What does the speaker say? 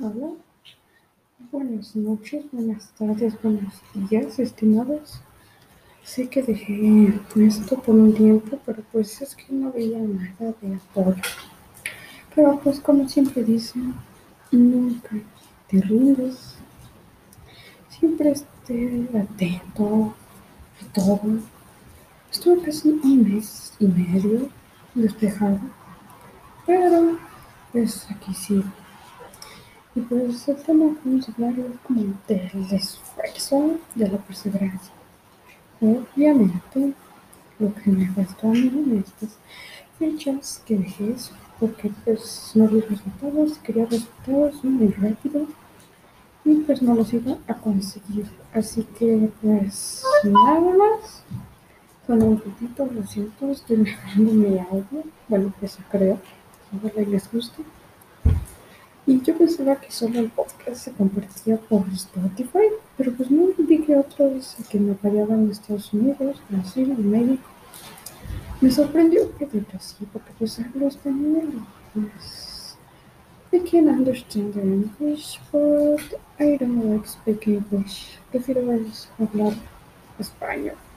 favor. Buenas noches, buenas tardes, buenos días, estimados. Sé que dejé esto por un tiempo, pero pues es que no veía nada de apoyo. Pero pues como siempre dicen, nunca te rindes. Siempre esté atento a todo. Estuve casi un mes y medio despejado, pero pues aquí sí. Y pues el tema que vamos a hablar es como del esfuerzo, de la perseverancia. Obviamente, lo que me faltó a mí en estas fechas que dejé eso, porque pues no vi resultados, quería resultados muy rápido y pues no los iba a conseguir. Así que pues nada más, con un poquito, lo siento, estoy mejorando mi audio, bueno, eso creo, ojalá les guste. Y yo pensaba que solo el podcast se compartía por Spotify, pero pues no vi que otra vez que me pagaba en Estados Unidos, Brasil y México. Me sorprendió que de Brasil, porque pues hablo español. Yes. I can understand the English, but I don't like speaking English. Prefiero hablar español.